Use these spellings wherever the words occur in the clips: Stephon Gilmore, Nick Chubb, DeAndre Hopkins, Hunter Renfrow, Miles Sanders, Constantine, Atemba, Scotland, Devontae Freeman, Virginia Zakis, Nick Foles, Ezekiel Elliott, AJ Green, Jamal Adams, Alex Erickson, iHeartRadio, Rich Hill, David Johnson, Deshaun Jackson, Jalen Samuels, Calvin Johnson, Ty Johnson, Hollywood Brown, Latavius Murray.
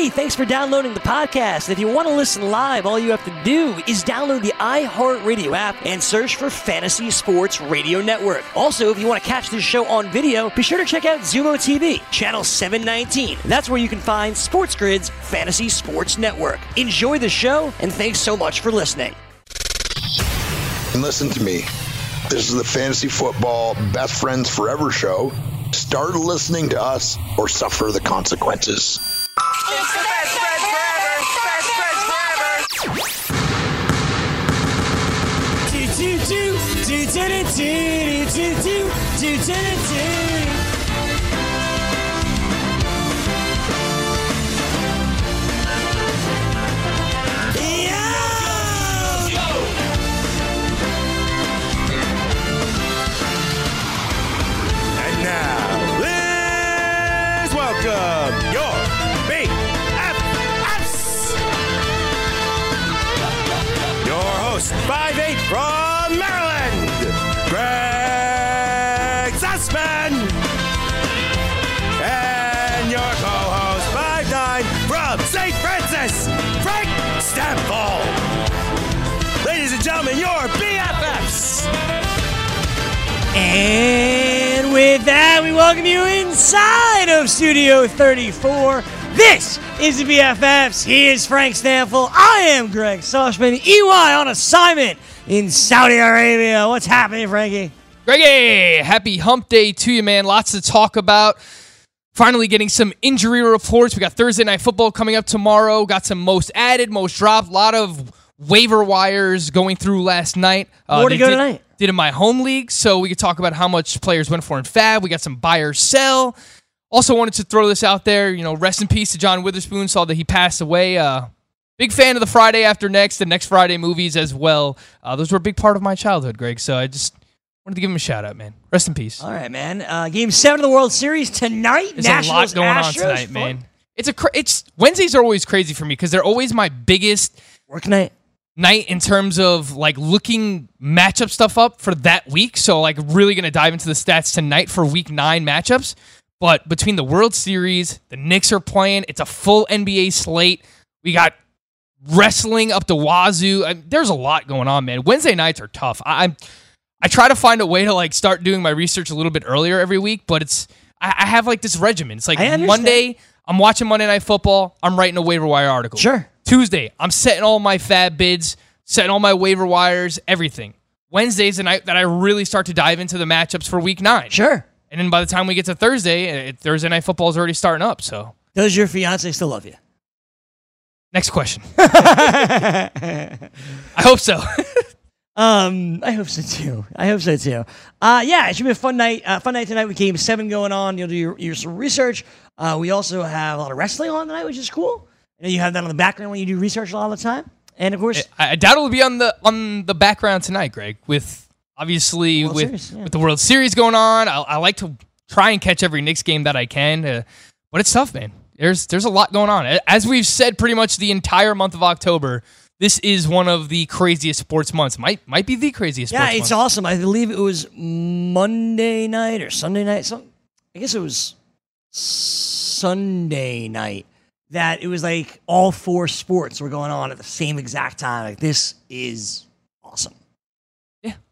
Hey, thanks for downloading the podcast. If you want to listen live, all you have to do is download the iHeartRadio app and search for Fantasy Sports Radio Network. Also, if you want to catch this show on video, be sure to check out Zumo TV, channel 719. That's where you can find Sports Grid's Fantasy Sports Network. Enjoy the show, and thanks so much for listening. And listen to me. This is the Fantasy Football Best Friends Forever show. Start listening to us or suffer the consequences. It's the Best Friends Forever! Best Friends Forever! Yeah! And now, let's welcome your host, 5'8" from Maryland, Greg Zussman, and your co-host, 5'9" from St. Francis, Frank Stample. Ladies and gentlemen, your BFFs. And with that, we welcome you inside of Studio 34. This is the BFFs. He is Frank Stanfield. I am Greg Soshman, EY on assignment in Saudi Arabia. What's happening, Frankie? Greggy, happy hump day to you, man. Lots to talk about. Finally getting some injury reports. We got Thursday Night Football coming up tomorrow. Got some most added, most dropped. A lot of waiver wires going through last night. More to go tonight. Did in my home league, so we could talk about how much players went for in FAB. We got some buy or sell. Also wanted to throw this out there, you know, rest in peace to John Witherspoon. Saw that he passed away. Big fan of the Friday After Next, the Next Friday movies as well. Those were a big part of my childhood, Greg. So I just wanted to give him a shout out, man. Rest in peace. All right, man. Game 7 of the World Series tonight. There's Nationals, a lot going Astros on tonight, fun. Man. It's Wednesdays are always crazy for me because they're always my biggest work night in terms of like looking matchup stuff up for that week. So like really gonna dive into the stats tonight for Week 9 matchups. But between the World Series, the Knicks are playing, it's a full NBA slate. We got wrestling up to wazoo. There's a lot going on, man. Wednesday nights are tough. I try to find a way to like start doing my research a little bit earlier every week, but it's I have like this regimen. It's like Monday, I'm watching Monday Night Football. I'm writing a waiver wire article. Sure. Tuesday, I'm setting all my fab bids, setting all my waiver wires, everything. Wednesday's the night that I really start to dive into the matchups for Week 9. Sure. And then by the time we get to Thursday, Thursday Night Football is already starting up. So, does your fiance still love you? Next question. I hope so. I hope so too. Yeah, it should be a fun night. Fun night tonight with Game 7 going on. You'll do your some research. We also have a lot of wrestling on tonight, which is cool. I know you have that on the background when you do research a lot of the time. And of course, I doubt it'll be on the background tonight, Greg. Obviously, with the World Series going on, I like to try and catch every Knicks game that I can. But it's tough, man. There's a lot going on. As we've said pretty much the entire month of October, this is one of the craziest sports months. Might be the craziest sports month. Yeah, it's awesome. I believe it was Monday night or Sunday night. I guess it was Sunday night that it was like all 4 sports were going on at the same exact time. Like, this is awesome. It's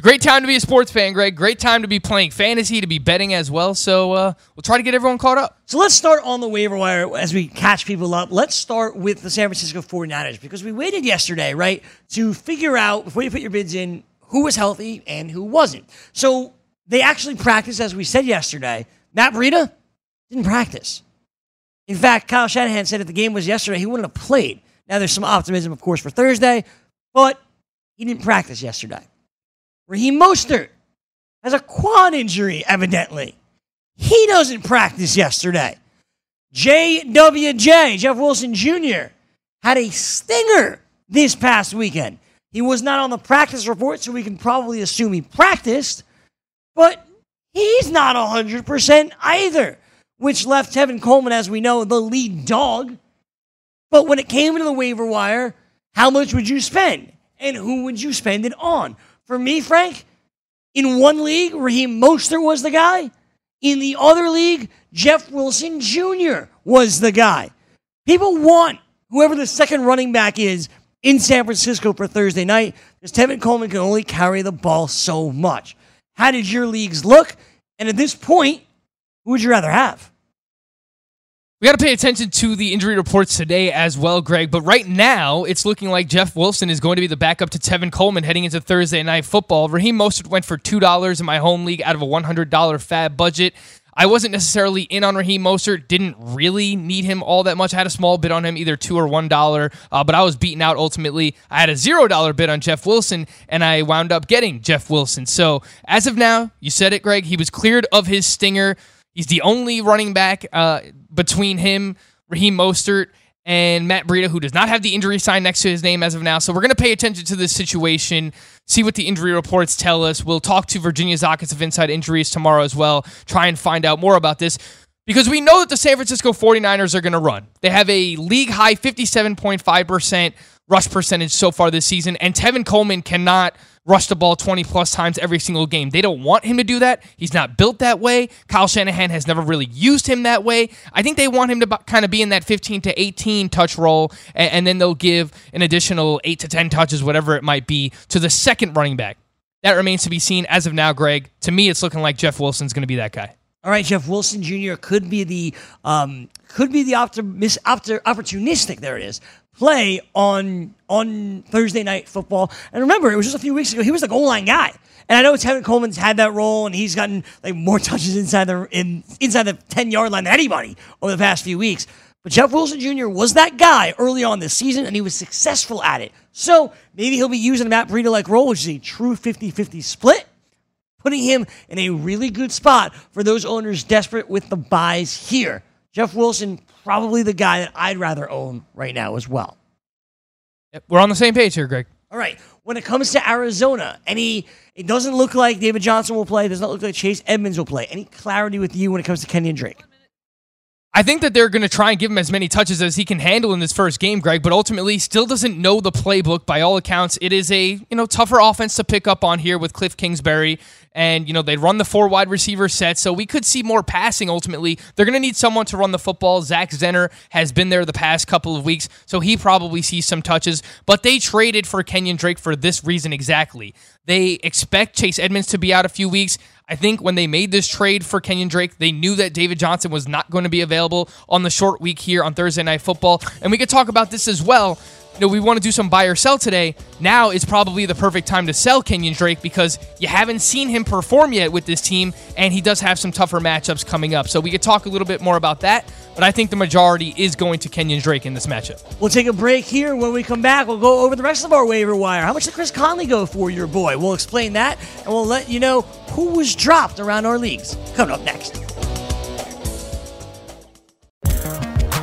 a great time to be a sports fan, Greg. Great time to be playing fantasy, to be betting as well. So we'll try to get everyone caught up. So let's start on the waiver wire as we catch people up. Let's start with the San Francisco 49ers because we waited yesterday, right, to figure out, before you put your bids in, who was healthy and who wasn't. So they actually practiced, as we said yesterday. Matt Breida didn't practice. In fact, Kyle Shanahan said if the game was yesterday, he wouldn't have played. Now there's some optimism, of course, for Thursday, but he didn't practice yesterday. Raheem Mostert has a quad injury, evidently. He doesn't practice yesterday. JWJ, Jeff Wilson Jr., had a stinger this past weekend. He was not on the practice report, so we can probably assume he practiced, but he's not 100% either, which left Tevin Coleman, as we know, the lead dog. But when it came into the waiver wire, how much would you spend? And who would you spend it on? For me, Frank, in one league, Raheem Mostert was the guy. In the other league, Jeff Wilson Jr. was the guy. People want whoever the second running back is in San Francisco for Thursday night, because Tevin Coleman can only carry the ball so much. How did your leagues look? And at this point, who would you rather have? We got to pay attention to the injury reports today as well, Greg. But right now, it's looking like Jeff Wilson is going to be the backup to Tevin Coleman heading into Thursday Night Football. Raheem Mostert went for $2 in my home league out of a $100 fab budget. I wasn't necessarily in on Raheem Mostert, didn't really need him all that much. I had a small bid on him, either $2 or $1, but I was beaten out ultimately. I had a $0 bid on Jeff Wilson, and I wound up getting Jeff Wilson. So as of now, you said it, Greg, he was cleared of his stinger. He's the only running back between him, Raheem Mostert, and Matt Breida, who does not have the injury sign next to his name as of now. So we're going to pay attention to this situation, see what the injury reports tell us. We'll talk to Virginia Zakis of Inside Injuries tomorrow as well, try and find out more about this, because we know that the San Francisco 49ers are going to run. They have a league-high 57.5% rush percentage so far this season, and Tevin Coleman cannot rush the ball 20-plus times every single game. They don't want him to do that. He's not built that way. Kyle Shanahan has never really used him that way. I think they want him to kind of be in that 15 to 18 touch role, and then they'll give an additional 8 to 10 touches, whatever it might be, to the second running back. That remains to be seen. As of now, Greg, to me, it's looking like Jeff Wilson's going to be that guy. All right, Jeff Wilson Jr. could be the opportunistic, there it is, play on Thursday Night Football. And remember, it was just a few weeks ago, he was the goal-line guy. And I know Tevin Coleman's had that role, and he's gotten like more touches inside the 10-yard line than anybody over the past few weeks. But Jeff Wilson Jr. was that guy early on this season, and he was successful at it. So maybe he'll be using a Matt Breida-like role, which is a true 50-50 split, putting him in a really good spot for those owners desperate with the buys here. Jeff Wilson, probably the guy that I'd rather own right now as well. We're on the same page here, Greg. All right. When it comes to Arizona, it doesn't look like David Johnson will play. It does not look like Chase Edmonds will play. Any clarity with you when it comes to Kenyon Drake? I think that they're going to try and give him as many touches as he can handle in this first game, Greg, but ultimately still doesn't know the playbook by all accounts. It is a tougher offense to pick up on here with Cliff Kingsbury, and they run the four wide receiver set, so we could see more passing ultimately. They're going to need someone to run the football. Zach Zenner has been there the past couple of weeks, so he probably sees some touches, but they traded for Kenyon Drake for this reason exactly. They expect Chase Edmonds to be out a few weeks. I think when they made this trade for Kenyon Drake, they knew that David Johnson was not going to be available on the short week here on Thursday Night Football. And we could talk about this as well. We want to do some buy or sell today. Now is probably the perfect time to sell Kenyon Drake because you haven't seen him perform yet with this team, and he does have some tougher matchups coming up. So we could talk a little bit more about that, but I think the majority is going to Kenyon Drake in this matchup. We'll take a break here. When we come back, we'll go over the rest of our waiver wire. How much did Chris Conley go for, your boy? We'll explain that, and we'll let you know who was dropped around our leagues. Coming up next.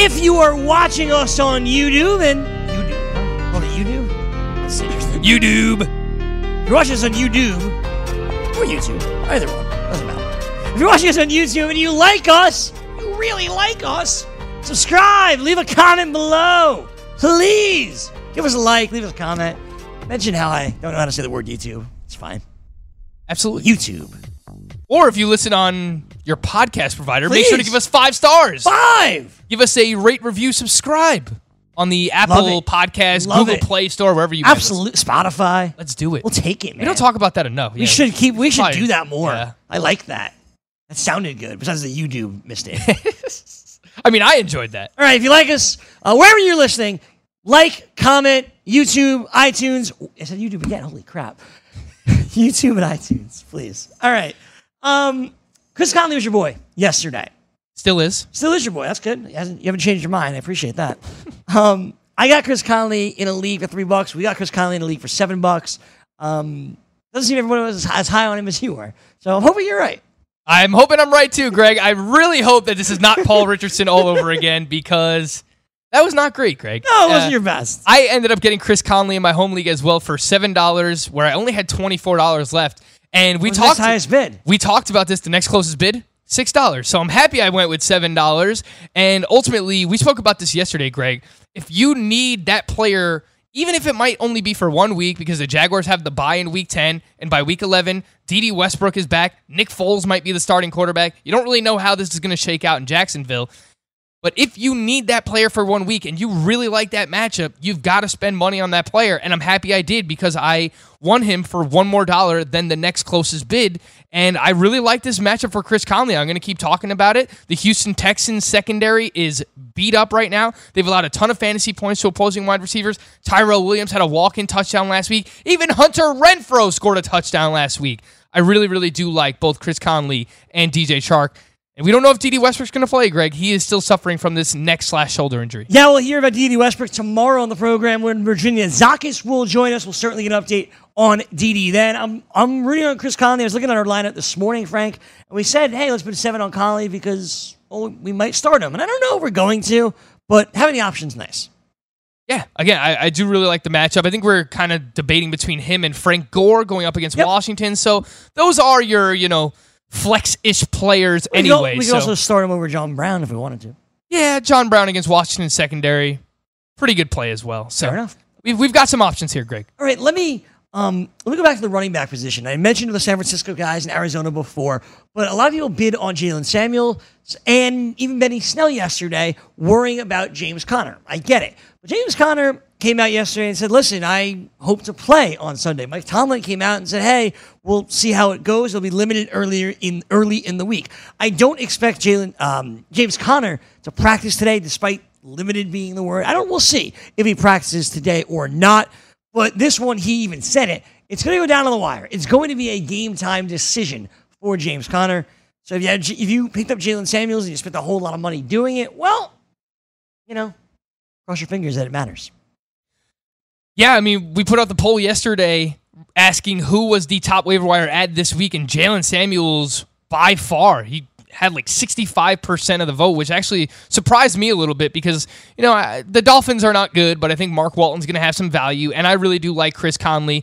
If you are watching us on YouTube, and YouTube, huh? On YouTube? That's interesting. YouTube. If you're watching us on YouTube, or YouTube, either one, doesn't matter. If you're watching us on YouTube and you like us, you really like us, subscribe, leave a comment below. Please, give us a like, leave us a comment. Mention how I don't know how to say the word YouTube. It's fine. Absolutely. YouTube. Or if you listen on your podcast provider, please. Make sure to give us 5 stars. 5! Give us a rate, review, subscribe on the Apple Podcast, Google Play Store, wherever you absolutely Spotify. Let's do it. We'll take it, man. We don't talk about that enough. We should keep. We should do that more. Yeah. I like that. That sounded good, besides the YouTube mistake. I mean, I enjoyed that. All right, if you like us, wherever you're listening, like, comment, YouTube, iTunes. I said YouTube again. Holy crap. YouTube and iTunes, please. All right. Chris Conley was your boy yesterday. Still is your boy. That's good. You haven't changed your mind. I appreciate that. I got Chris Conley in a league for $3. We got Chris Conley in a league for $7. Doesn't seem everyone was as high on him as you were. So I'm hoping you're right. I'm hoping I'm right too, Greg. I really hope that this is not Paul Richardson all over again, because that was not great, Greg. No, it wasn't your best. I ended up getting Chris Conley in my home league as well for $7, where I only had $24 left. And we talked highest bid. We talked about this. The next closest bid, $6. So I'm happy I went with $7. And ultimately, we spoke about this yesterday, Greg. If you need that player, even if it might only be for 1 week, because the Jaguars have the bye in Week 10, and by Week 11, Dede Westbrook is back. Nick Foles might be the starting quarterback. You don't really know how this is going to shake out in Jacksonville. But if you need that player for 1 week and you really like that matchup, you've got to spend money on that player. And I'm happy I did, because I won him for $1 more than the next closest bid. And I really like this matchup for Chris Conley. I'm going to keep talking about it. The Houston Texans secondary is beat up right now. They've allowed a ton of fantasy points to opposing wide receivers. Tyrell Williams had a walk-in touchdown last week. Even Hunter Renfrow scored a touchdown last week. I really, really do like both Chris Conley and DJ Chark. And we don't know if Dede Westbrook's going to play, Greg. He is still suffering from this neck/shoulder injury. Yeah, we'll hear about Dede Westbrook tomorrow on the program when Virginia Zakis will join us. We'll certainly get an update on Dede then. I'm reading on Chris Conley. I was looking at our lineup this morning, Frank, and we said, hey, let's put $7 on Conley because, well, we might start him. And I don't know if we're going to, but having the option's nice. Yeah, again, I do really like the matchup. I think we're kind of debating between him and Frank Gore going up against Washington. So those are your, you know, flex-ish players anyway. We could also start him over John Brown if we wanted to. Yeah, John Brown against Washington secondary. Pretty good play as well. So fair enough. We've got some options here, Greg. All right, let me go back to the running back position. I mentioned the San Francisco guys in Arizona before, but a lot of people bid on Jalen Samuels and even Benny Snell yesterday, worrying about James Conner. I get it. But James Conner came out yesterday and said, listen, I hope to play on Sunday. Mike Tomlin came out and said, hey, we'll see how it goes. It'll be limited early in the week. I don't expect James Conner to practice today, despite limited being the word. We'll see if he practices today or not. But this one, he even said it. It's going to go down on the wire. It's going to be a game-time decision for James Conner. So if you picked up Jalen Samuels and you spent a whole lot of money doing it, well, you know, cross your fingers that it matters. Yeah, I mean, we put out the poll yesterday asking who was the top waiver wire ad this week, and Jalen Samuels, by far, he had like 65% of the vote, which actually surprised me a little bit because, you know, the Dolphins are not good, but I think Mark Walton's going to have some value, and I really do like Chris Conley.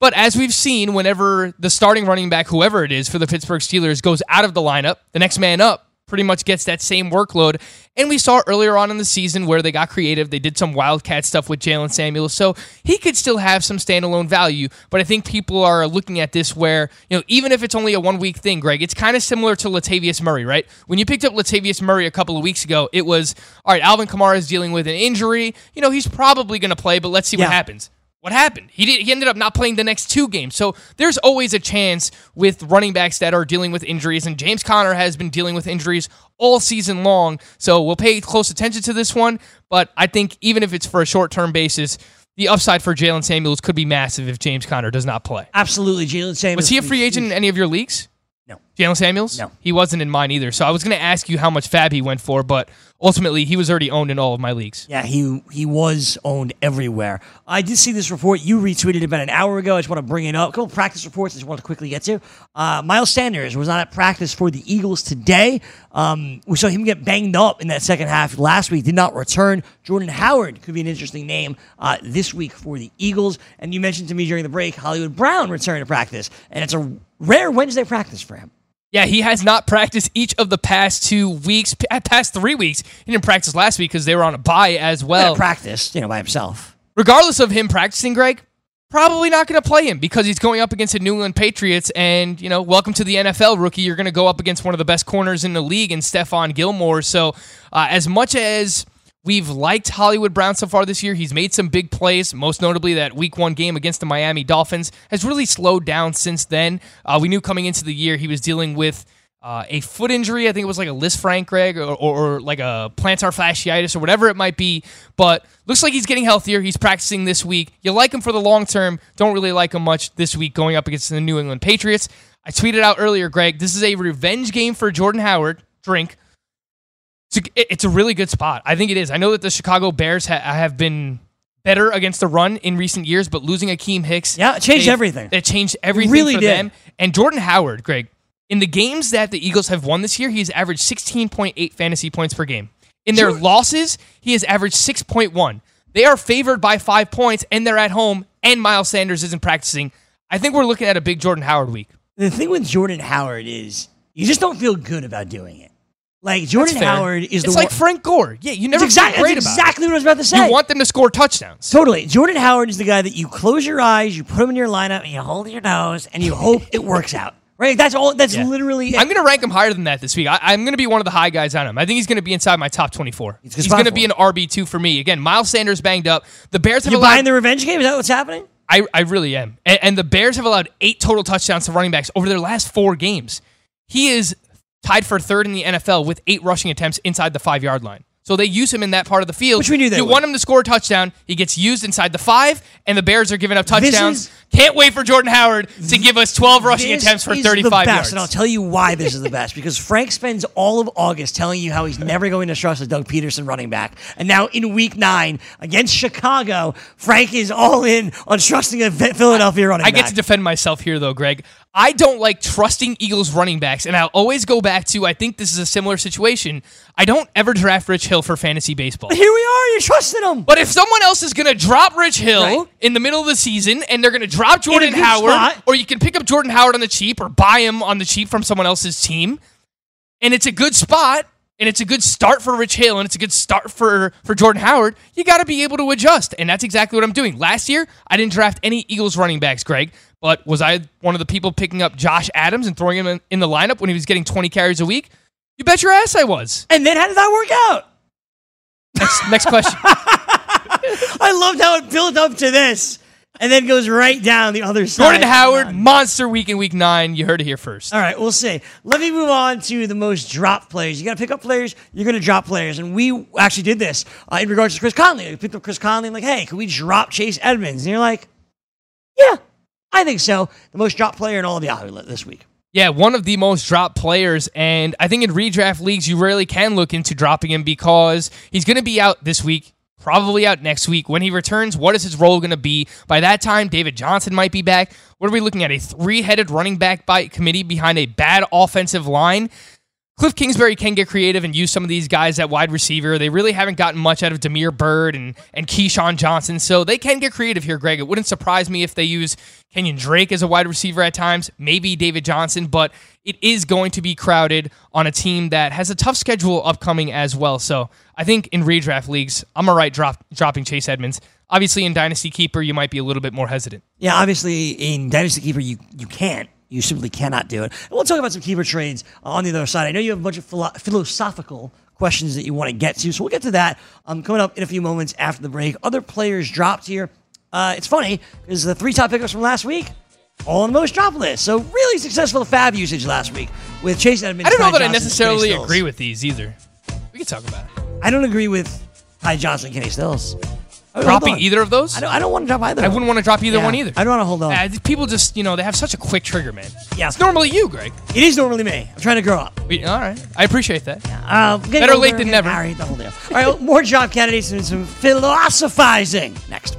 But as we've seen, whenever the starting running back, whoever it is for the Pittsburgh Steelers, goes out of the lineup, the next man up pretty much gets that same workload. And we saw earlier on in the season where they got creative. They did some wildcat stuff with Jalen Samuels. So he could still have some standalone value. But I think people are looking at this where, you know, even if it's only a 1 week thing, Greg, it's kind of similar to Latavius Murray, right? When you picked up Latavius Murray a couple of weeks ago, it was, all right, Alvin Kamara is dealing with an injury. You know, he's probably going to play, but let's see what happens. What happened? He ended up not playing the next two games. So there's always a chance with running backs that are dealing with injuries, and James Conner has been dealing with injuries all season long. So we'll pay close attention to this one, but I think even if it's for a short-term basis, the upside for Jalen Samuels could be massive if James Conner does not play. Absolutely, Jalen Samuels. Was he a free agent in any of your leagues? No. Jalen Samuels? No. He wasn't in mine either. So I was going to ask you how much FAB he went for, but ultimately he was already owned in all of my leagues. Yeah, he was owned everywhere. I did see this report. You retweeted about an hour ago. I just want to bring it up. A couple practice reports I just want to quickly get to. Miles Sanders was not at practice for the Eagles today. We saw him get banged up in that second half last week. Did not return. Jordan Howard could be an interesting name this week for the Eagles. And you mentioned to me during the break, Hollywood Brown returned to practice. And it's a rare Wednesday practice for him. Yeah, he has not practiced each of the past 3 weeks. He didn't practice last week because they were on a bye as well. He practiced, you know, by himself. Regardless of him practicing, Greg, probably not going to play him because he's going up against the New England Patriots. And, you know, welcome to the NFL, rookie. You're going to go up against one of the best corners in the league in Stephon Gilmore. So as much as we've liked Hollywood Brown so far this year, he's made some big plays, most notably that Week 1 game against the Miami Dolphins, has really slowed down since then. We knew coming into the year he was dealing with a foot injury. I think it was like a Lisfranc, Greg, or like a plantar fasciitis or whatever it might be. But looks like he's getting healthier. He's practicing this week. You like him for the long term. Don't really like him much this week going up against the New England Patriots. I tweeted out earlier, Greg, this is a revenge game for Jordan Howard. Drink. It's a really good spot. I think it is. I know that the Chicago Bears have been better against the run in recent years, but losing Akeem Hicks... Yeah, it changed everything. It changed everything really for them. And Jordan Howard, Greg, in the games that the Eagles have won this year, he's averaged 16.8 fantasy points per game. In their losses, he has averaged 6.1. They are favored by 5 points, and they're at home, and Miles Sanders isn't practicing. I think we're looking at a big Jordan Howard week. The thing with Jordan Howard is you just don't feel good about doing it. Like, Jordan Howard is the one. It's like Frank Gore. Yeah, you never feel great about it. That's exactly what I was about to say. You want them to score touchdowns. Totally. Jordan Howard is the guy that you close your eyes, you put him in your lineup, and you hold your nose, and you hope it works out. Right? That's all. That's literally it. I'm going to rank him higher than that this week. I'm going to be one of the high guys on him. I think he's going to be inside my top 24. He's going to be an RB2 for me. Again, Miles Sanders banged up. The Bears have allowed... You buying the revenge game? Is that what's happening? I really am. And the Bears have allowed 8 total touchdowns to running backs over their last 4 games. He is tied for third in the NFL with 8 rushing attempts inside the 5-yard line. So they use him in that part of the field. Which we knew they would. You want him to score a touchdown. He gets used inside the 5, and the Bears are giving up touchdowns. Can't wait for Jordan Howard to give us 12 rushing attempts for 35 yards. And I'll tell you why this is the best. Because Frank spends all of August telling you how he's never going to trust a Doug Peterson running back. And now in week 9 against Chicago, Frank is all in on trusting a Philadelphia running back. I get to defend myself here, though, Greg. I don't like trusting Eagles running backs, and I'll always go back to, I think this is a similar situation. I don't ever draft Rich Hill for fantasy baseball. But here we are, you're trusting him. But if someone else is going to drop Rich Hill in the middle of the season, and they're going to drop Jordan Howard, or you can pick up Jordan Howard on the cheap, or buy him on the cheap from someone else's team, and it's a good spot, and it's a good start for Rich Hill, and it's a good start for Jordan Howard, you got to be able to adjust, and that's exactly what I'm doing. Last year, I didn't draft any Eagles running backs, Greg. But was I one of the people picking up Josh Adams and throwing him in the lineup when he was getting 20 carries a week? You bet your ass I was. And then how did that work out? Next question. I loved how it built up to this and then goes right down the other side. Jordan Howard, monster week in week 9. You heard it here first. All right, we'll see. Let me move on to the most dropped players. You got to pick up players. You're going to drop players. And we actually did this in regards to Chris Conley. We picked up Chris Conley and like, hey, can we drop Chase Edmonds? And you're like, yeah. I think so. The most dropped player in all of Yahoo this week. Yeah, one of the most dropped players, and I think in redraft leagues, you really can look into dropping him because he's going to be out this week, probably out next week. When he returns, what is his role going to be? By that time, David Johnson might be back. What are we looking at? A 3-headed running back by committee behind a bad offensive line. Cliff Kingsbury can get creative and use some of these guys at wide receiver. They really haven't gotten much out of Demir Byrd and Keyshawn Johnson, so they can get creative here, Greg. It wouldn't surprise me if they use Kenyon Drake as a wide receiver at times, maybe David Johnson, but it is going to be crowded on a team that has a tough schedule upcoming as well. So I think in redraft leagues, I'm all right dropping Chase Edmonds. Obviously, in Dynasty Keeper, you might be a little bit more hesitant. Yeah, obviously, in Dynasty Keeper, you can't. You simply cannot do it. And we'll talk about some keeper trades on the other side. I know you have a bunch of philosophical questions that you want to get to, so we'll get to that coming up in a few moments after the break. Other players dropped here. It's funny, because the 3 top pickups from last week, all on the most drop list. So really successful fab usage last week with Chase Edmonds. I don't know that I necessarily agree with these either. We can talk about it. I don't agree with Ty Johnson and Kenny Stills. Dropping either of those? I don't want to drop either. I wouldn't want to drop either one either. I don't want to hold on. People just, they have such a quick trigger, man. Yeah. It's normally you, Greg. It is normally me. I'm trying to grow up. All right. I appreciate that. Better late than never. All right, the whole deal. All right, well, more job candidates and some philosophizing. Next.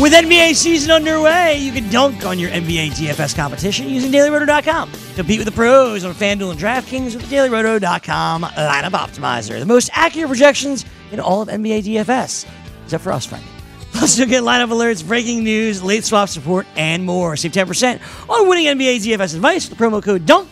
With NBA season underway, you can dunk on your NBA DFS competition using DailyRoto.com. Compete with the pros on FanDuel and DraftKings with the DailyRoto.com lineup optimizer. The most accurate projections in all of NBA DFS, except for us, Frank. Plus, you'll get lineup alerts, breaking news, late swap support, and more. Save 10% on winning NBA DFS advice with the promo code DUNK.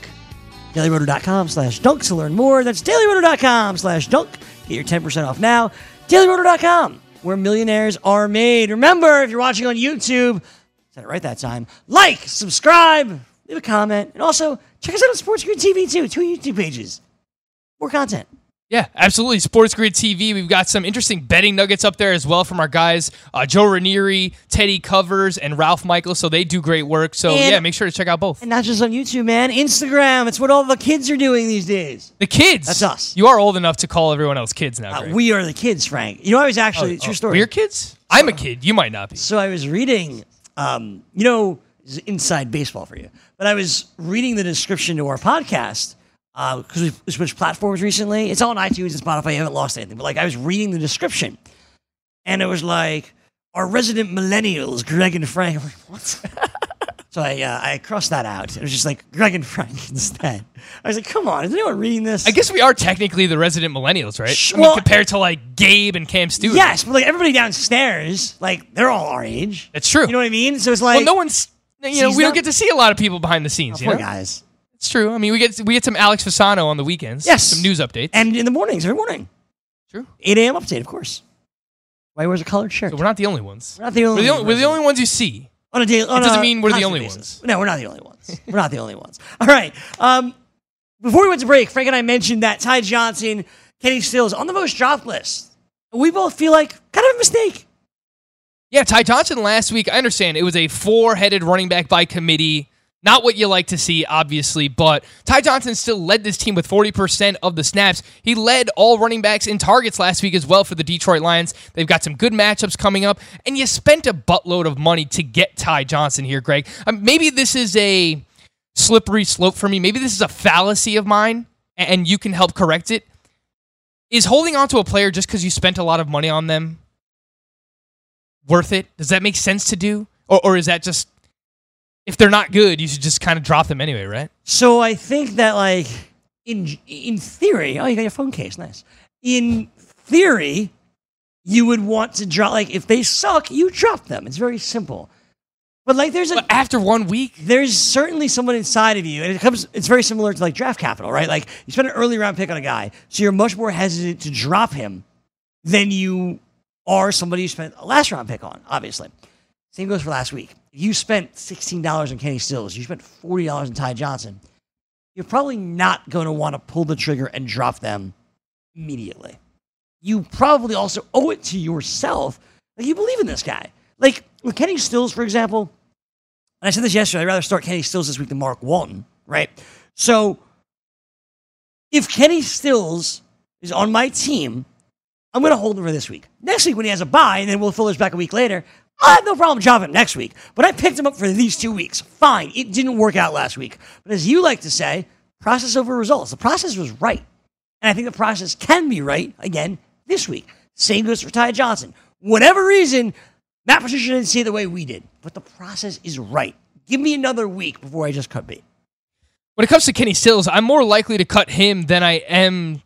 DailyRoto.com/dunk to learn more. That's DailyRoto.com/dunk. Get your 10% off now. DailyRoto.com. where millionaires are made. Remember, if you're watching on YouTube, said it right that time, like, subscribe, leave a comment, and also check us out on Sports Grid TV too. 2 YouTube pages. More content. Yeah, absolutely. Sports Grid TV. We've got some interesting betting nuggets up there as well from our guys, Joe Ranieri, Teddy Covers, and Ralph Michaels. So they do great work. So, and yeah, make sure to check out both. And not just on YouTube, man. Instagram. It's what all the kids are doing these days. The kids? That's us. You are old enough to call everyone else kids now, Greg. We are the kids, Frank. You know, I was actually, true story. We're kids? So, I'm a kid. You might not be. So I was reading, you know, inside baseball for you, but I was reading the description to our podcast. Because we switched platforms recently. It's all on iTunes and Spotify. You haven't lost anything. But, like, I was reading the description, and it was like, our resident millennials, Greg and Frank. I'm like, what? So I crossed that out. It was just like, Greg and Frank instead. I was like, come on. Is anyone reading this? I guess we are technically the resident millennials, right? Well, I mean, compared to, like, Gabe and Cam Stewart. Yes, but, like, everybody downstairs, like, they're all our age. That's true. You know what I mean? So it's like... Well, no one's... You know, we don't get to see a lot of people behind the scenes, you know? Poor guys. It's true. I mean, we get some Alex Fasano on the weekends. Yes. Some news updates. And in the mornings, every morning. True. 8 a.m. update, of course. Why wears a colored shirt? So we're not the only ones. We're not the only ones. We're the only ones you see. On a daily, it doesn't mean we're the only ones. No, we're not the only ones. We're not the only ones. All right. Before we went to break, Frank and I mentioned that Ty Johnson, Kenny Stills, on the most dropped list. We both feel like kind of a mistake. Yeah, Ty Johnson last week, I understand, it was a four-headed running back by committee. Not what you like to see, obviously, but Ty Johnson still led this team with 40% of the snaps. He led all running backs in targets last week as well for the Detroit Lions. They've got some good matchups coming up, and you spent a buttload of money to get Ty Johnson here, Greg. Maybe this is a slippery slope for me. Maybe this is a fallacy of mine, and you can help correct it. Is holding on to a player just because you spent a lot of money on them worth it? Does that make sense to do? Or is that just... If they're not good, you should just kind of drop them anyway, right? So I think that, like, in theory... Oh, you got your phone case. Nice. In theory, you would want to drop... Like, if they suck, you drop them. It's very simple. But, like, there's a... But after 1 week? There's certainly someone inside of you. And it's very similar to, like, draft capital, right? Like, you spend an early round pick on a guy, so you're much more hesitant to drop him than you are somebody you spent a last round pick on, obviously. Same goes for last week. You spent $16 on Kenny Stills. You spent $40 on Ty Johnson. You're probably not going to want to pull the trigger and drop them immediately. You probably also owe it to yourself. Like, you believe in this guy. Like, with Kenny Stills, for example, and I said this yesterday, I'd rather start Kenny Stills this week than Mark Walton, right? So, if Kenny Stills is on my team, I'm going to hold him for this week. Next week, when he has a bye, and then Will Fuller's back a week later, I have no problem dropping him next week, but I picked him up for these 2 weeks. Fine, it didn't work out last week. But as you like to say, process over results. The process was right, and I think the process can be right again this week. Same goes for Ty Johnson. Whatever reason, Matt Patricia didn't see it the way we did, but the process is right. Give me another week before I just cut bait. When it comes to Kenny Stills, I'm more likely to cut him than I am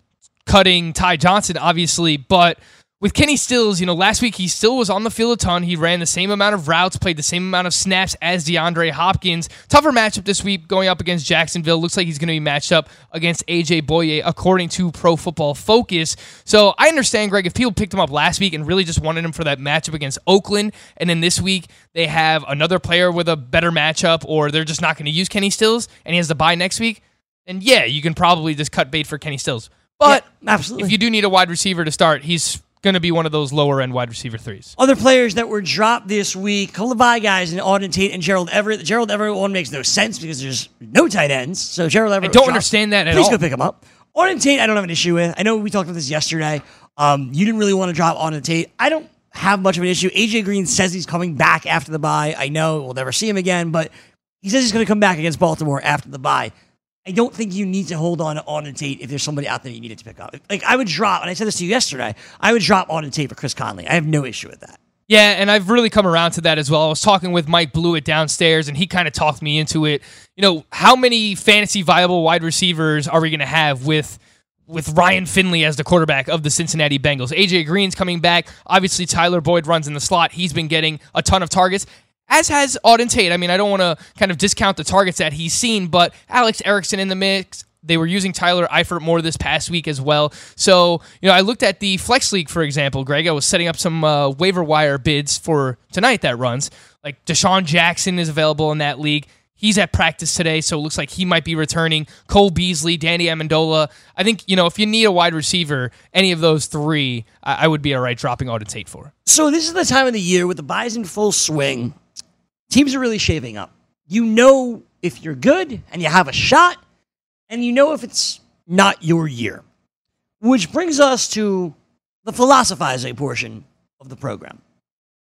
cutting Ty Johnson, obviously, but... With Kenny Stills, you know, last week he still was on the field a ton. He ran the same amount of routes, played the same amount of snaps as DeAndre Hopkins. Tougher matchup this week going up against Jacksonville. Looks like he's going to be matched up against A.J. Boye, according to Pro Football Focus. So I understand, Greg, if people picked him up last week and really just wanted him for that matchup against Oakland, and then this week they have another player with a better matchup, or they're just not going to use Kenny Stills, and he has the bye next week, then yeah, you can probably just cut bait for Kenny Stills. But yeah, absolutely. If you do need a wide receiver to start, he's... going to be one of those lower-end wide receiver threes. Other players that were dropped this week, a couple of bye guys in Auden Tate and Gerald Everett. The Gerald Everett one makes no sense because there's no tight ends, so Gerald Everett... I don't understand that at all. Please go pick him up. Auden Tate, I don't have an issue with. I know we talked about this yesterday. You didn't really want to drop Auden Tate. I don't have much of an issue. AJ Green says he's coming back after the bye. I know we'll never see him again, but he says he's going to come back against Baltimore after the bye. I don't think you need to hold on to Auden Tate if there's somebody out there you needed to pick up. Like, I would drop, and I said this to you yesterday, I would drop Auden Tate for Chris Conley. I have no issue with that. Yeah, and I've really come around to that as well. I was talking with Mike Blewett downstairs, and he kind of talked me into it. You know, how many fantasy viable wide receivers are we going to have with Ryan Finley as the quarterback of the Cincinnati Bengals? AJ Green's coming back. Obviously, Tyler Boyd runs in the slot. He's been getting a ton of targets, as has Auden Tate. I mean, I don't want to kind of discount the targets that he's seen, but Alex Erickson in the mix, They were using Tyler Eifert more this past week as well. So, you know, I looked at the Flex League, for example, Greg. I was setting up some waiver wire bids for tonight that runs. Like Deshaun Jackson is available in that league. He's at practice today, so it looks like he might be returning. Cole Beasley, Danny Amendola. I think, you know, if you need a wide receiver, any of those three, I would be all right dropping Auden Tate for. So this is the time of the year with the buys in full swing. Teams are really shaving up. You know if you're good and you have a shot, and you know if it's not your year. Which brings us to the philosophizing portion of the program.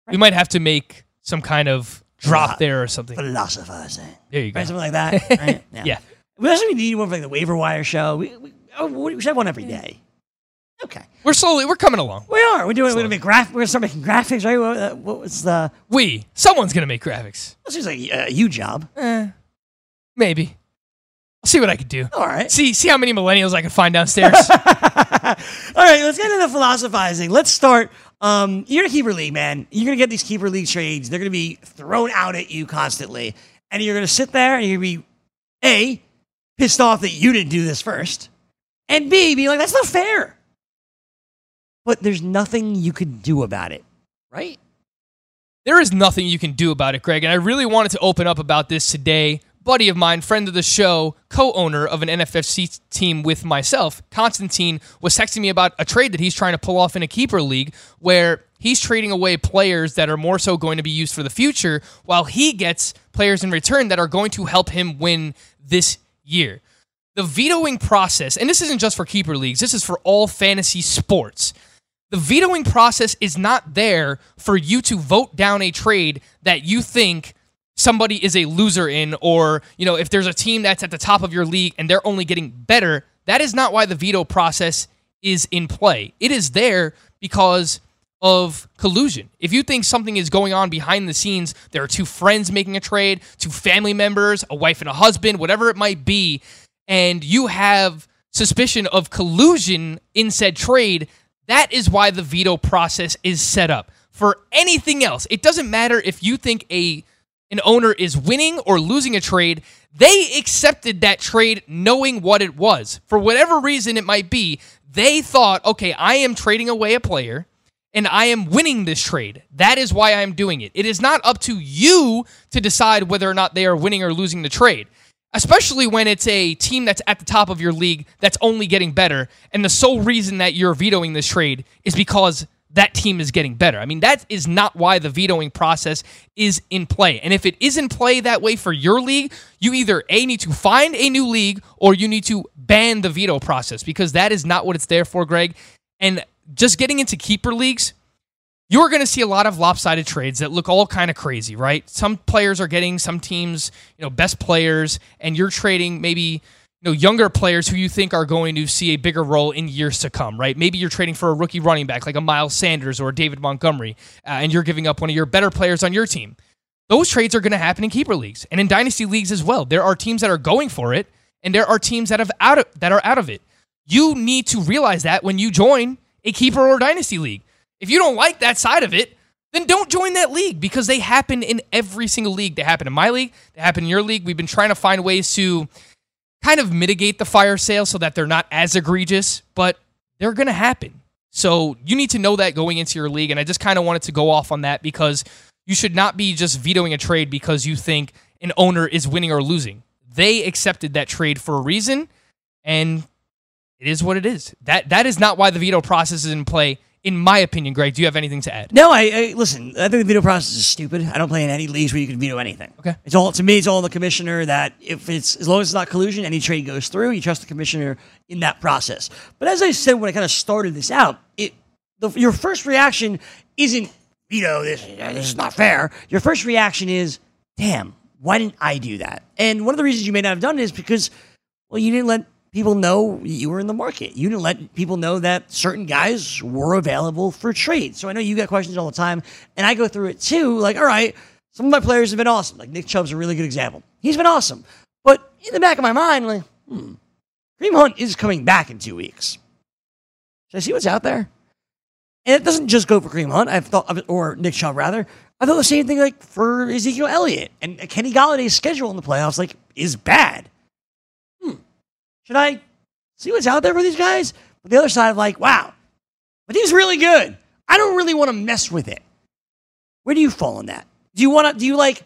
Right? We might have to make some kind of drop there or something. Philosophizing. There you go. Right, something like that. Right? Yeah. Yeah. We also need one for like the waiver wire show. We should have one every day. Okay. We're coming along. We are. We're gonna start making graphics, right? What was the... Someone's gonna make graphics. This is like a you job. Maybe. I'll see what I can do. All right. See how many millennials I can find downstairs. All right, let's get into philosophizing. Let's start. You're in a keeper league, man. You're going to get these keeper league trades. They're going to be thrown out at you constantly. And you're going to sit there and you're going to be, A, pissed off that you didn't do this first. And B, be like, that's not fair. But there's nothing you could do about it, right? There is nothing you can do about it, Greg. And I really wanted to open up about this today. Buddy of mine, friend of the show, co-owner of an NFFC team with myself, Constantine, was texting me about a trade that he's trying to pull off in a keeper league where he's trading away players that are more so going to be used for the future while he gets players in return that are going to help him win this year. The vetoing process, and this isn't just for keeper leagues, this is for all fantasy sports. The vetoing process is not there for you to vote down a trade that you think somebody is a loser in, or, you know, if there's a team that's at the top of your league and they're only getting better, that is not why the veto process is in play. It is there because of collusion. If you think something is going on behind the scenes, there are two friends making a trade, two family members, a wife and a husband, whatever it might be, and you have suspicion of collusion in said trade, that is why the veto process is set up. For anything else, it doesn't matter if you think an owner is winning or losing a trade, they accepted that trade knowing what it was. For whatever reason it might be, they thought, okay, I am trading away a player and I am winning this trade. That is why I'm doing it. It is not up to you to decide whether or not they are winning or losing the trade, especially when it's a team that's at the top of your league that's only getting better, and the sole reason that you're vetoing this trade is because that team is getting better. I mean, that is not why the vetoing process is in play. And if it is in play that way for your league, you either A, need to find a new league, or you need to ban the veto process, because that is not what it's there for, Greg. And just getting into keeper leagues, you're going to see a lot of lopsided trades that look all kind of crazy, right? Some players are getting some teams, you know, best players, and you're trading maybe, you know, younger players who you think are going to see a bigger role in years to come, right? Maybe you're trading for a rookie running back like a Miles Sanders or a David Montgomery, and you're giving up one of your better players on your team. Those trades are going to happen in keeper leagues and in dynasty leagues as well. There are teams that are going for it, and there are teams that are out of it. You need to realize that when you join a keeper or dynasty league. If you don't like that side of it, then don't join that league, because they happen in every single league. They happen in my league. They happen in your league. We've been trying to find ways to kind of mitigate the fire sale so that they're not as egregious, but they're going to happen. So you need to know that going into your league, and I just kind of wanted to go off on that because you should not be just vetoing a trade because you think an owner is winning or losing. They accepted that trade for a reason, and it is what it is. That is not why the veto process is in play, in my opinion. Greg, do you have anything to add? No, I listen, I think the veto process is stupid. I don't play in any leagues where you can veto anything. Okay. It's all the commissioner, that if it's, as long as it's not collusion, any trade goes through, you trust the commissioner in that process. But as I said when I kind of started this out, your first reaction isn't, you know, this is not fair. Your first reaction is, damn, why didn't I do that? And one of the reasons you may not have done it is because, well, you didn't let people know you were in the market. You didn't let people know that certain guys were available for trade. So I know you got questions all the time, and I go through it too. Like, all right, some of my players have been awesome. Like Nick Chubb's a really good example. He's been awesome. But in the back of my mind, like, Kareem Hunt is coming back in 2 weeks. Should I see what's out there? And it doesn't just go for Kareem Hunt. I've thought, or Nick Chubb rather. I thought the same thing like for Ezekiel Elliott, and Kenny Galladay's schedule in the playoffs like is bad. Should I see what's out there for these guys? But the other side of like, wow, my team's really good. I don't really want to mess with it. Where do you fall on that? Do you want to, do you like,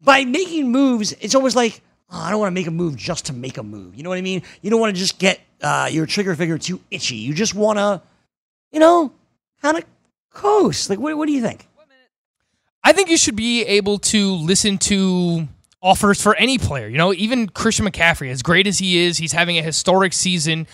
by making moves, it's almost like, oh, I don't want to make a move just to make a move. You know what I mean? You don't want to just get your trigger finger too itchy. You just want to, you know, kind of coast. Like, what do you think? I think you should be able to listen to offers for any player. You know, even Christian McCaffrey, as great as he is, he's having a historic season.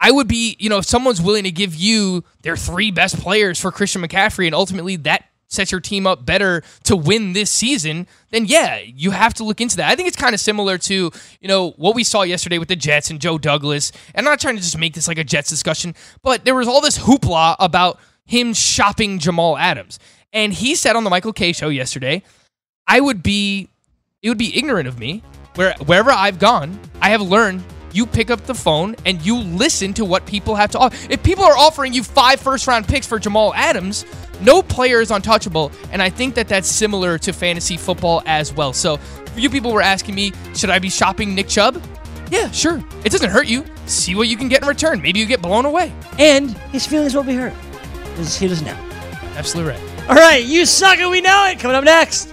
I would be, you know, if someone's willing to give you their three best players for Christian McCaffrey, and ultimately that sets your team up better to win this season, then yeah, you have to look into that. I think it's kind of similar to, you know, what we saw yesterday with the Jets and Joe Douglas. And I'm not trying to just make this like a Jets discussion, but there was all this hoopla about him shopping Jamal Adams. And he said on the Michael K show yesterday, it would be ignorant of me, wherever I've gone, I have learned you pick up the phone and you listen to what people have to offer. If people are offering you 5 first-round picks for Jamal Adams, no player is untouchable, and I think that that's similar to fantasy football as well. So, you people were asking me, should I be shopping Nick Chubb? Yeah, sure. It doesn't hurt you. See what you can get in return. Maybe you get blown away. And his feelings won't be hurt. Because he doesn't know. Absolutely right. All right, you suck and we know it. Coming up next.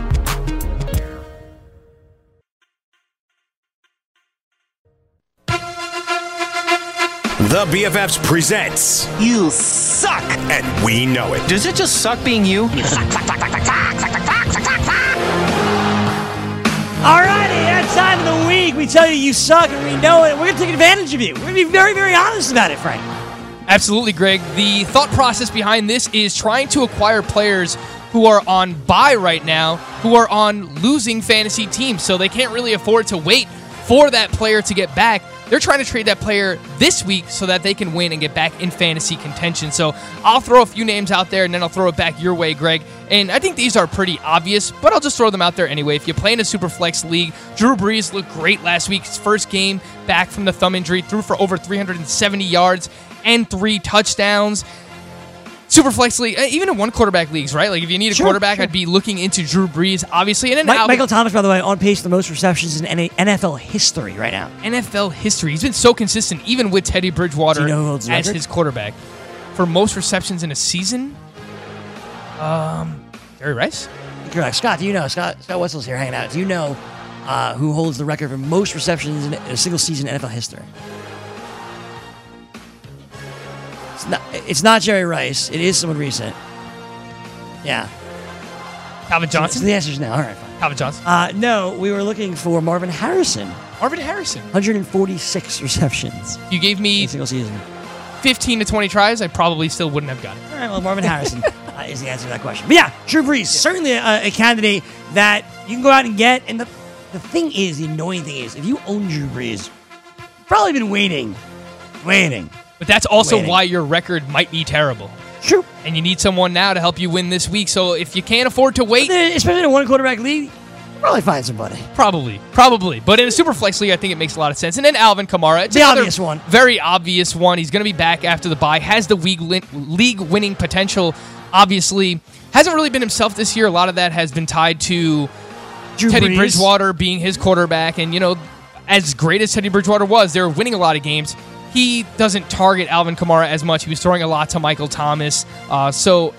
The BFFs presents You Suck and We Know It. Does it just suck being you? You suck, suck, suck, suck, suck, suck, suck, suck, suck, suck, suck. Alrighty, that time of the week we tell you you suck and we know it. We're going to take advantage of you. We're going to be very, very honest about it, Frank. Absolutely, Greg. The thought process behind this is trying to acquire players who are on bye right now, who are on losing fantasy teams, so they can't really afford to wait for that player to get back. They're trying to trade that player this week so that they can win and get back in fantasy contention. So I'll throw a few names out there, and then I'll throw it back your way, Greg. And I think these are pretty obvious, but I'll just throw them out there anyway. If you play in a Superflex league, Drew Brees looked great last week. His first game back from the thumb injury, threw for over 370 yards and 3 touchdowns. Superflex league, even in one quarterback leagues, right? Like, if you need a quarterback, I'd be looking into Drew Brees, obviously. And then Michael Thomas, by the way, on pace for the most receptions in NFL history right now. NFL history. He's been so consistent, even with Teddy Bridgewater as his quarterback. For most receptions in a season, Jerry Rice? Correct. Scott, do you know? Scott Wetzel's here hanging out. Do you know who holds the record for most receptions in a single season in NFL history? It's not Jerry Rice. It is someone recent. Yeah. Calvin Johnson? So the answer's no. All right, fine. Calvin Johnson? No, we were looking for Marvin Harrison. Marvin Harrison? 146 receptions. You gave me... in a single season. 15 to 20 tries, I probably still wouldn't have gotten it. All right, well, Marvin Harrison is the answer to that question. But yeah, Drew Brees, certainly a candidate that you can go out and get. And the thing is, the annoying thing is, if you own Drew Brees, you've probably been waiting. But that's also why your record might be terrible. True. And you need someone now to help you win this week. So if you can't afford to wait... especially in a one-quarterback league, you'll probably find somebody. Probably. But in a super flex league, I think it makes a lot of sense. And then Alvin Kamara. It's the obvious one. Very obvious one. He's going to be back after the bye. Has the league-winning potential, obviously. Hasn't really been himself this year. A lot of that has been tied to Teddy Bridgewater being his quarterback. And, you know, as great as Teddy Bridgewater was, they were winning a lot of games. He doesn't target Alvin Kamara as much. He was throwing a lot to Michael Thomas. So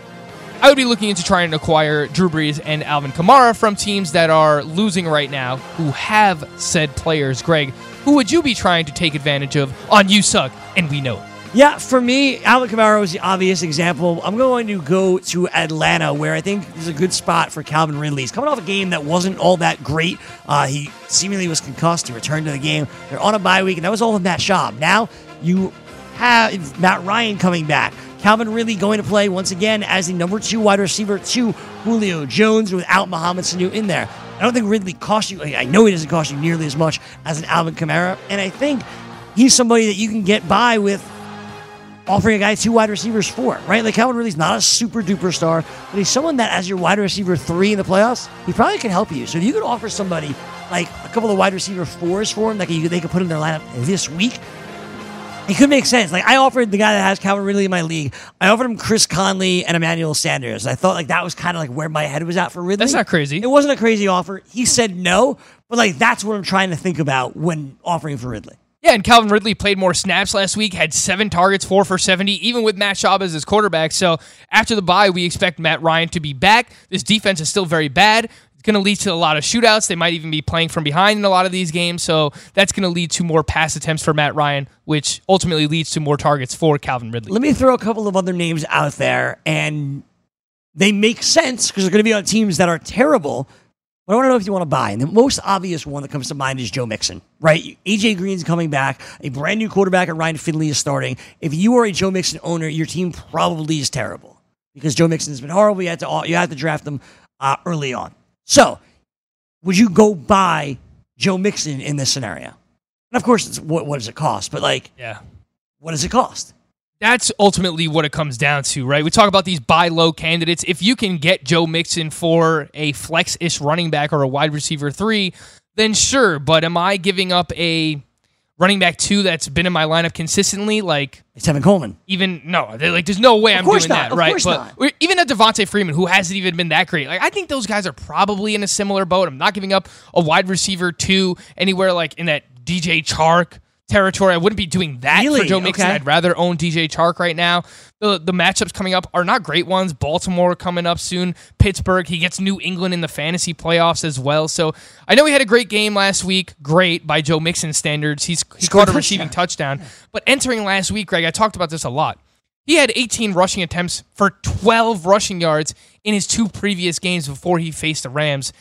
I would be looking into trying to acquire Drew Brees and Alvin Kamara from teams that are losing right now who have said players. Greg, who would you be trying to take advantage of on You Suck and We Know It? Yeah, for me, Alvin Kamara was the obvious example. I'm going to go to Atlanta, where I think there's a good spot for Calvin Ridley. He's coming off a game that wasn't all that great. He seemingly was concussed. He returned to the game. They're on a bye week, and that was all with Matt Schaub. Now you have Matt Ryan coming back. Calvin Ridley going to play once again as the number 2 wide receiver to Julio Jones without Mohamed Sanu in there. I don't think Ridley costs you. I know he doesn't cost you nearly as much as an Alvin Kamara, and I think he's somebody that you can get by with offering a guy 2 wide receivers 4, right? Like Calvin Ridley's not a super-duper star, but he's someone that as your wide receiver 3 in the playoffs, he probably can help you. So if you could offer somebody like a couple of wide receiver 4s for him, like they could put him in their lineup this week, it could make sense. Like I offered the guy that has Calvin Ridley in my league, I offered him Chris Conley and Emmanuel Sanders. I thought like that was kind of like where my head was at for Ridley. That's not crazy. It wasn't a crazy offer. He said no, but like that's what I'm trying to think about when offering for Ridley. Yeah, and Calvin Ridley played more snaps last week, had 7 targets, 4 for 70, even with Matt Schaub as his quarterback. So after the bye, we expect Matt Ryan to be back. This defense is still very bad. It's going to lead to a lot of shootouts. They might even be playing from behind in a lot of these games. So that's going to lead to more pass attempts for Matt Ryan, which ultimately leads to more targets for Calvin Ridley. Let me throw a couple of other names out there, and they make sense because they're going to be on teams that are terrible. But I want to know if you want to buy. And the most obvious one that comes to mind is Joe Mixon, right? AJ Green's coming back. A brand new quarterback at Ryan Finley is starting. If you are a Joe Mixon owner, your team probably is terrible because Joe Mixon's been horrible. You had to draft him early on. So would you go buy Joe Mixon in this scenario? And of course, it's what does it cost? But like, yeah, what does it cost? That's ultimately what it comes down to, right? We talk about these buy low candidates. If you can get Joe Mixon for a flex-ish running back or a wide receiver 3, then sure. But am I giving up a running back 2 that's been in my lineup consistently? Like it's Tevin Coleman. There's no way I'm doing that, right? But even a Devontae Freeman, who hasn't even been that great. Like I think those guys are probably in a similar boat. I'm not giving up a wide receiver 2 anywhere like in that DJ Chark territory. I wouldn't be doing that for Joe Mixon. Okay. I'd rather own DJ Chark right now. The matchups coming up are not great ones. Baltimore coming up soon. Pittsburgh. He gets New England in the fantasy playoffs as well. So I know he had a great game last week. Great by Joe Mixon standards. He caught a receiving touchdown. Yeah. But entering last week, Greg, I talked about this a lot. He had 18 rushing attempts for 12 rushing yards in his 2 previous games before he faced the Rams.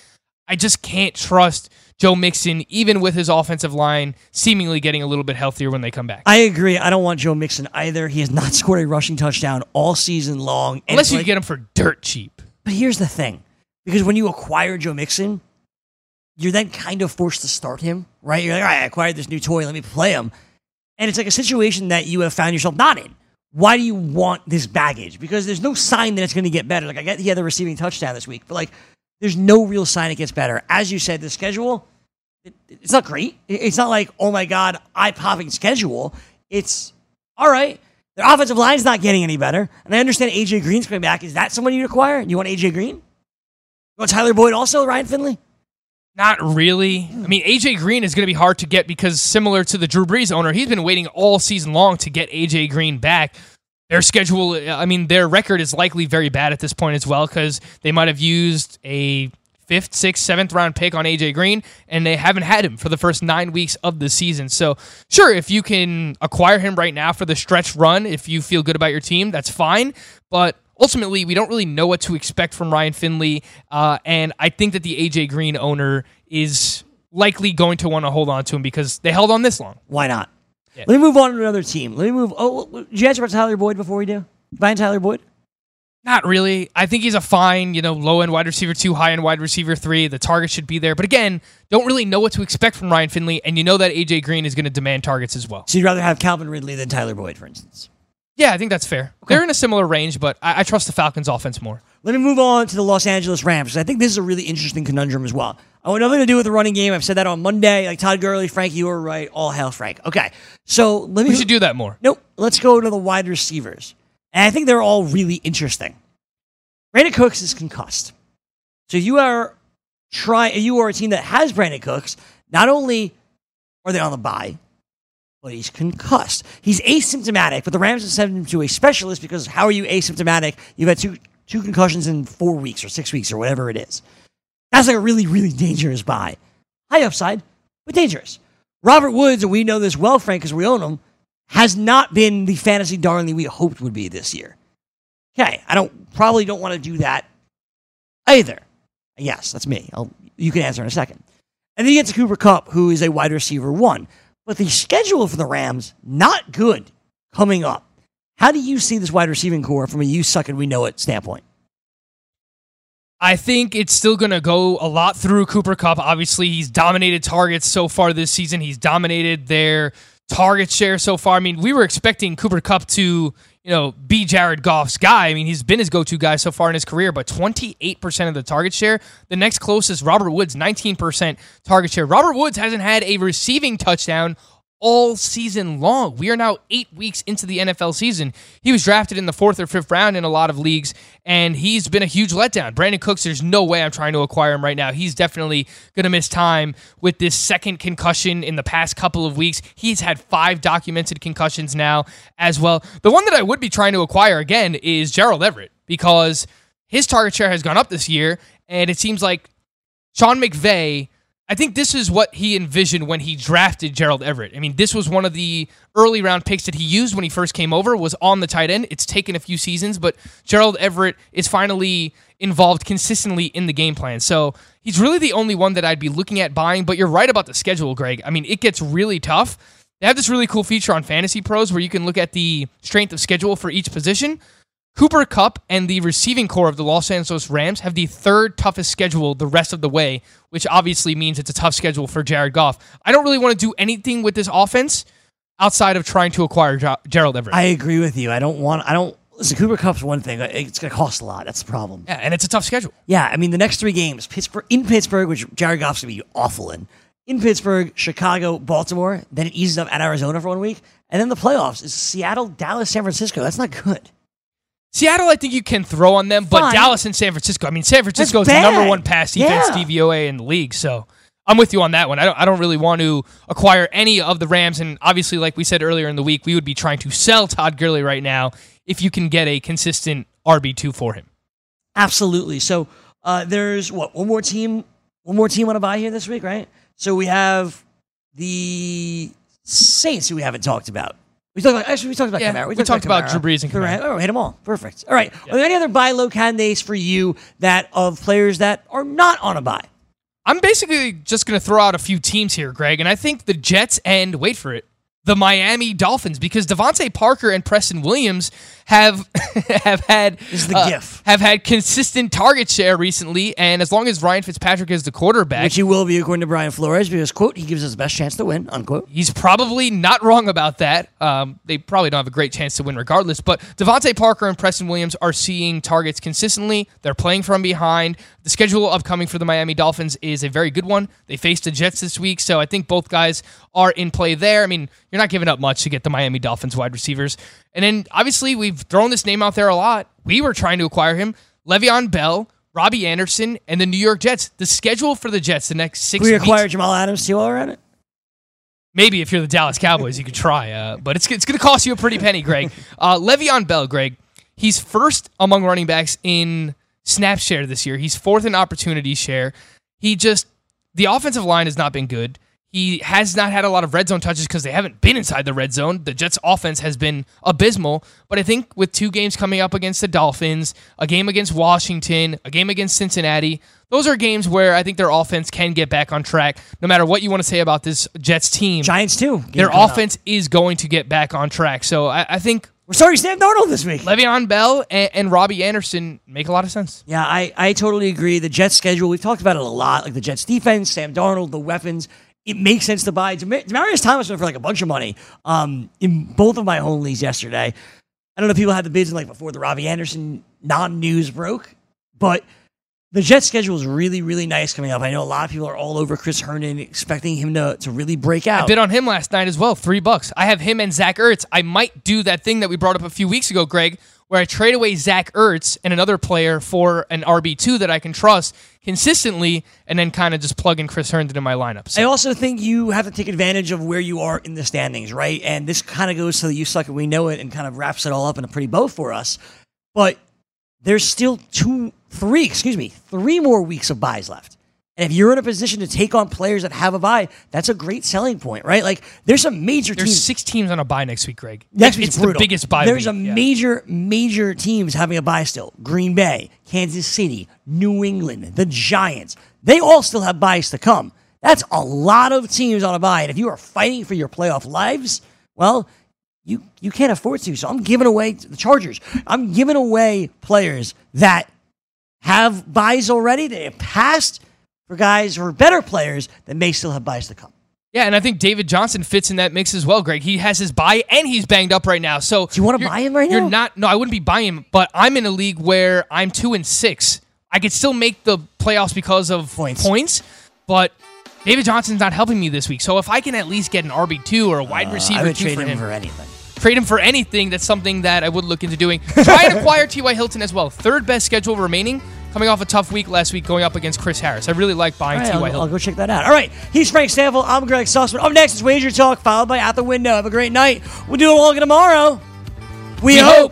I just can't trust Joe Mixon, even with his offensive line seemingly getting a little bit healthier when they come back. I agree. I don't want Joe Mixon either. He has not scored a rushing touchdown all season long. Unless you get him for dirt cheap. But here's the thing. Because when you acquire Joe Mixon, you're then kind of forced to start him, right? You're like, all right, I acquired this new toy. Let me play him. And it's like a situation that you have found yourself not in. Why do you want this baggage? Because there's no sign that it's going to get better. Like, I get he had the receiving touchdown this week, but like, there's no real sign it gets better. As you said, the schedule, it's not great. It's not like, oh my God, eye-popping schedule. It's, all right, their offensive line's not getting any better. And I understand AJ Green's coming back. Is that someone you'd acquire? You want AJ Green? You want Tyler Boyd also, Ryan Finley? Not really. I mean, AJ Green is going to be hard to get because similar to the Drew Brees owner, he's been waiting all season long to get AJ Green back. Their schedule, I mean, their record is likely very bad at this point as well because they might have used a 5th, 6th, 7th round pick on AJ Green, and they haven't had him for the first 9 weeks of the season. So, sure, if you can acquire him right now for the stretch run, if you feel good about your team, that's fine. But ultimately, we don't really know what to expect from Ryan Finley, and I think that the AJ Green owner is likely going to want to hold on to him because they held on this long. Why not? Yeah. Let me move on to another team. Oh, did you answer about Tyler Boyd before we do? Buying Tyler Boyd? Not really. I think he's a fine, low-end wide receiver 2, high-end wide receiver 3. The target should be there. But again, don't really know what to expect from Ryan Finley, and you know that A.J. Green is going to demand targets as well. So you'd rather have Calvin Ridley than Tyler Boyd, for instance? Yeah, I think that's fair. Okay. They're in a similar range, but I trust the Falcons' offense more. Let me move on to the Los Angeles Rams. I think this is a really interesting conundrum as well. I want nothing to do with the running game. I've said that on Monday. Like Todd Gurley, Frank, you were right. All hail Frank. Okay, so we should do that more. Nope. Let's go to the wide receivers, and I think they're all really interesting. Brandon Cooks is concussed, so you are a team that has Brandon Cooks. Not only are they on the bye, but he's concussed. He's asymptomatic, but the Rams have sent him to a specialist because how are you asymptomatic? You've had two concussions in 4 weeks or 6 weeks or whatever it is. That's like a really, really dangerous buy. High upside, but dangerous. Robert Woods, and we know this well, Frank, because we own him, has not been the fantasy darling we hoped would be this year. Okay, I probably don't want to do that either. Yes, that's me. You can answer in a second. And then you get to Cooper Kupp, who is a wide receiver 1. But the schedule for the Rams, not good coming up. How do you see this wide receiving core from a you suck and we know it standpoint? I think it's still going to go a lot through Cooper Kupp. Obviously, he's dominated targets so far this season. He's dominated their target share so far. I mean, we were expecting Cooper Kupp to, be Jared Goff's guy. I mean, he's been his go-to guy so far in his career, but 28% of the target share. The next closest, Robert Woods, 19% target share. Robert Woods hasn't had a receiving touchdown all season long. We are now 8 weeks into the NFL season. He was drafted in the 4th or 5th round in a lot of leagues, and he's been a huge letdown. Brandon Cooks, there's no way I'm trying to acquire him right now. He's definitely going to miss time with this second concussion in the past couple of weeks. He's had 5 documented concussions now as well. The one that I would be trying to acquire again is Gerald Everett, because his target share has gone up this year, and it seems like Sean McVay, I think this is what he envisioned when he drafted Gerald Everett. I mean, this was one of the early round picks that he used when he first came over, was on the tight end. It's taken a few seasons, but Gerald Everett is finally involved consistently in the game plan. So he's really the only one that I'd be looking at buying, but you're right about the schedule, Greg. I mean, it gets really tough. They have this really cool feature on Fantasy Pros where you can look at the strength of schedule for each position. Cooper Kupp and the receiving core of the Los Angeles Rams have the 3rd toughest schedule the rest of the way, which obviously means it's a tough schedule for Jared Goff. I don't really want to do anything with this offense outside of trying to acquire Gerald Everett. I agree with you. Listen, Cooper Kupp's one thing. It's going to cost a lot. That's the problem. Yeah, and it's a tough schedule. Yeah, I mean, the next 3 games, in Pittsburgh, which Jared Goff's going to be awful in Pittsburgh, Chicago, Baltimore, then it eases up at Arizona for 1 week, and then the playoffs is Seattle, Dallas, San Francisco. That's not good. Seattle, I think you can throw on them, but fine. Dallas and San Francisco. I mean, San Francisco is the #1 pass defense DVOA in the league, so I'm with you on that one. I don't really want to acquire any of the Rams, and obviously, like we said earlier in the week, we would be trying to sell Todd Gurley right now if you can get a consistent RB2 for him. Absolutely. So there's, one more team want to buy here this week, right? So we have the Saints, who we haven't talked about. We talked about Kamara. We talked about Drew Brees and Kamara. Oh, hit them all. Perfect. All right. Yeah. Are there any other buy low candidates for you of players that are not on a buy? I'm basically just going to throw out a few teams here, Greg, and I think the Jets and, wait for it, the Miami Dolphins, because Devontae Parker and Preston Williams have had consistent target share recently, and as long as Ryan Fitzpatrick is the quarterback, which he will be according to Brian Flores, because quote, he gives us the best chance to win, unquote. He's probably not wrong about that. They probably don't have a great chance to win regardless, but Devontae Parker and Preston Williams are seeing targets consistently. They're playing from behind. The schedule upcoming for the Miami Dolphins is a very good one. They face the Jets this week, so I think both guys are in play there. I mean, you're not giving up much to get the Miami Dolphins wide receivers. And then, obviously, we've thrown this name out there a lot. We were trying to acquire him. Le'Veon Bell, Robbie Anderson, and the New York Jets. The schedule for the Jets the next 6 weeks. We acquire Jamal Adams, too, all right? Maybe if you're the Dallas Cowboys, you could try. But it's going to cost you a pretty penny, Greg. Le'Veon Bell, Greg, he's first among running backs in snap share this year. He's 4th in opportunity share. The offensive line has not been good. He has not had a lot of red zone touches because they haven't been inside the red zone. The Jets' offense has been abysmal, but I think with 2 games coming up against the Dolphins, a game against Washington, a game against Cincinnati, those are games where I think their offense can get back on track, no matter what you want to say about this Jets team. Giants, too. Their offense is going to get back on track, so I think... We're sorry, Sam Darnold this week. Le'Veon Bell and Robbie Anderson make a lot of sense. Yeah, I totally agree. The Jets' schedule, we've talked about it a lot, like the Jets' defense, Sam Darnold, the weapons... It makes sense to buy. Demaryius Thomas went for like a bunch of money in both of my home leagues yesterday. I don't know if people had the bids in like before the Robbie Anderson non-news broke, but the Jets schedule is really, really nice coming up. I know a lot of people are all over Chris Herndon expecting him to really break out. I bid on him last night as well, $3. I have him and Zach Ertz. I might do that thing that we brought up a few weeks ago, Greg, where I trade away Zach Ertz and another player for an RB2 that I can trust consistently, and then kind of just plug in Chris Herndon in my lineup. So. I also think you have to take advantage of where you are in the standings, right? And this kind of goes to the You Suck and We Know It and kind of wraps it all up in a pretty bow for us. But there's still 3 more weeks of buys left. And if you're in a position to take on players that have a bye, that's a great selling point, right? Like, there's some major teams. There's 6 teams on a bye next week, Greg. Next week's brutal. It's the biggest bye week. There's major teams having a bye still. Green Bay, Kansas City, New England, the Giants. They all still have byes to come. That's a lot of teams on a bye. And if you are fighting for your playoff lives, well, you can't afford to. So I'm giving away the Chargers. I'm giving away players that have byes already, that have passed, for guys who are better players that may still have buys to come. Yeah, and I think David Johnson fits in that mix as well, Greg. He has his bye, and he's banged up right now. So do you want to buy him right now? You're not. No, I wouldn't be buying him, but I'm in a league where I'm 2-6. I could still make the playoffs because of points, but David Johnson's not helping me this week. So if I can at least get an RB2 or a wide receiver, I would trade him for anything. Trade him for anything. That's something that I would look into doing. Try and acquire T.Y. Hilton as well. Third best schedule remaining. Coming off a tough week last week, going up against Chris Harris. I really like buying T.Y. Hilton. I'll go check that out. All right, he's Frank Stanfield. I'm Greg Sussman. Up next is Wager Talk, followed by Out the Window. Have a great night. We'll do it all again tomorrow. We hope.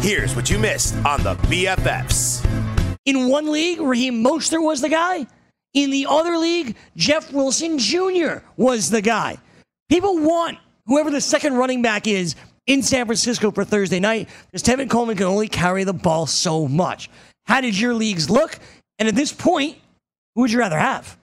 Here's what you missed on the BFFs. In one league, Raheem Mostert was the guy. In the other league, Jeff Wilson Jr. was the guy. People want whoever the second running back is in San Francisco for Thursday night, because Tevin Coleman can only carry the ball so much. How did your leagues look? And at this point, who would you rather have?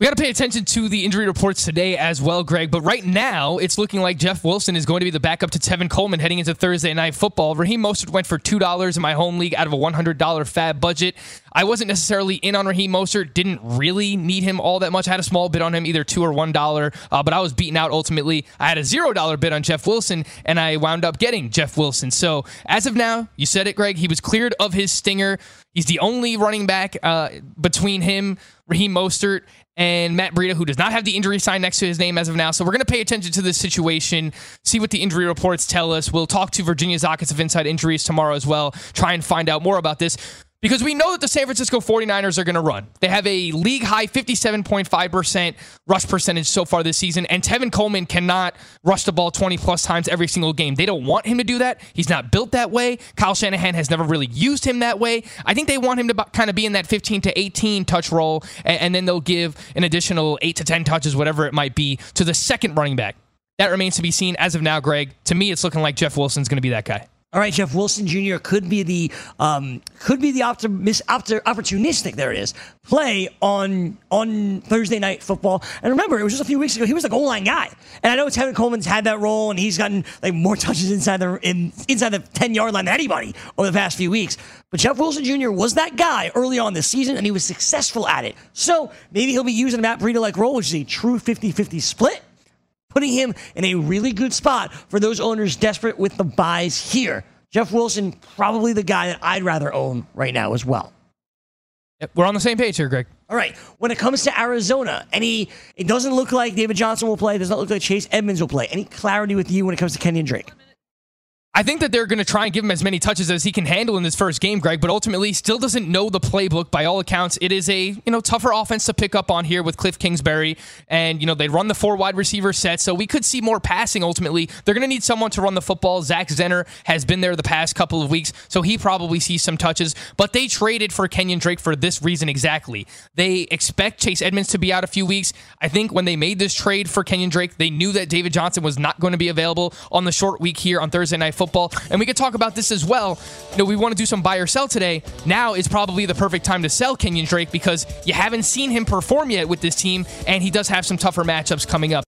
We got to pay attention to the injury reports today as well, Greg. But right now, it's looking like Jeff Wilson is going to be the backup to Tevin Coleman heading into Thursday Night Football. Raheem Mostert went for $2 in my home league out of a $100 fab budget. I wasn't necessarily in on Raheem Mostert. Didn't really need him all that much. I had a small bid on him, either $2 or $1, but I was beaten out ultimately. I had a $0 bid on Jeff Wilson, and I wound up getting Jeff Wilson. So as of now, you said it, Greg, he was cleared of his stinger. He's the only running back between him, Raheem Mostert, and Matt Breida, who does not have the injury sign next to his name as of now. So we're going to pay attention to this situation, see what the injury reports tell us. We'll talk to Virginia Zakis of Inside Injuries tomorrow as well, try and find out more about this, because we know that the San Francisco 49ers are going to run. They have a league-high 57.5% rush percentage so far this season, and Tevin Coleman cannot rush the ball 20-plus times every single game. They don't want him to do that. He's not built that way. Kyle Shanahan has never really used him that way. I think they want him to kind of be in that 15 to 18 touch role, and then they'll give an additional 8 to 10 touches, whatever it might be, to the second running back. That remains to be seen. As of now, Greg, to me, it's looking like Jeff Wilson's going to be that guy. All right, Jeff Wilson Jr. could be the opportunistic. There it is, play on Thursday Night Football. And remember, it was just a few weeks ago. He was the goal line guy, and I know Tevin Coleman's had that role, and he's gotten like more touches inside the 10-yard line than anybody over the past few weeks. But Jeff Wilson Jr. was that guy early on this season, and he was successful at it. So maybe he'll be using a Matt Breida-like role, which is a true 50-50 split, putting him in a really good spot for those owners desperate with the buys here. Jeff Wilson, probably the guy that I'd rather own right now as well. We're on the same page here, Greg. All right. When it comes to Arizona, it doesn't look like David Johnson will play. It does not look like Chase Edmonds will play. Any clarity with you when it comes to Kenyon Drake? I think that they're going to try and give him as many touches as he can handle in this first game, Greg, but ultimately still doesn't know the playbook by all accounts. It is a tougher offense to pick up on here with Cliff Kingsbury, and they run the 4 wide receiver set, so we could see more passing ultimately. They're going to need someone to run the football. Zach Zenner has been there the past couple of weeks, so he probably sees some touches, but they traded for Kenyon Drake for this reason exactly. They expect Chase Edmonds to be out a few weeks. I think when they made this trade for Kenyon Drake, they knew that David Johnson was not going to be available on the short week here on Thursday Night Football, and we could talk about this as well. We want to do some buy or sell today. Now is probably the perfect time to sell Kenyon Drake because you haven't seen him perform yet with this team, and he does have some tougher matchups coming up.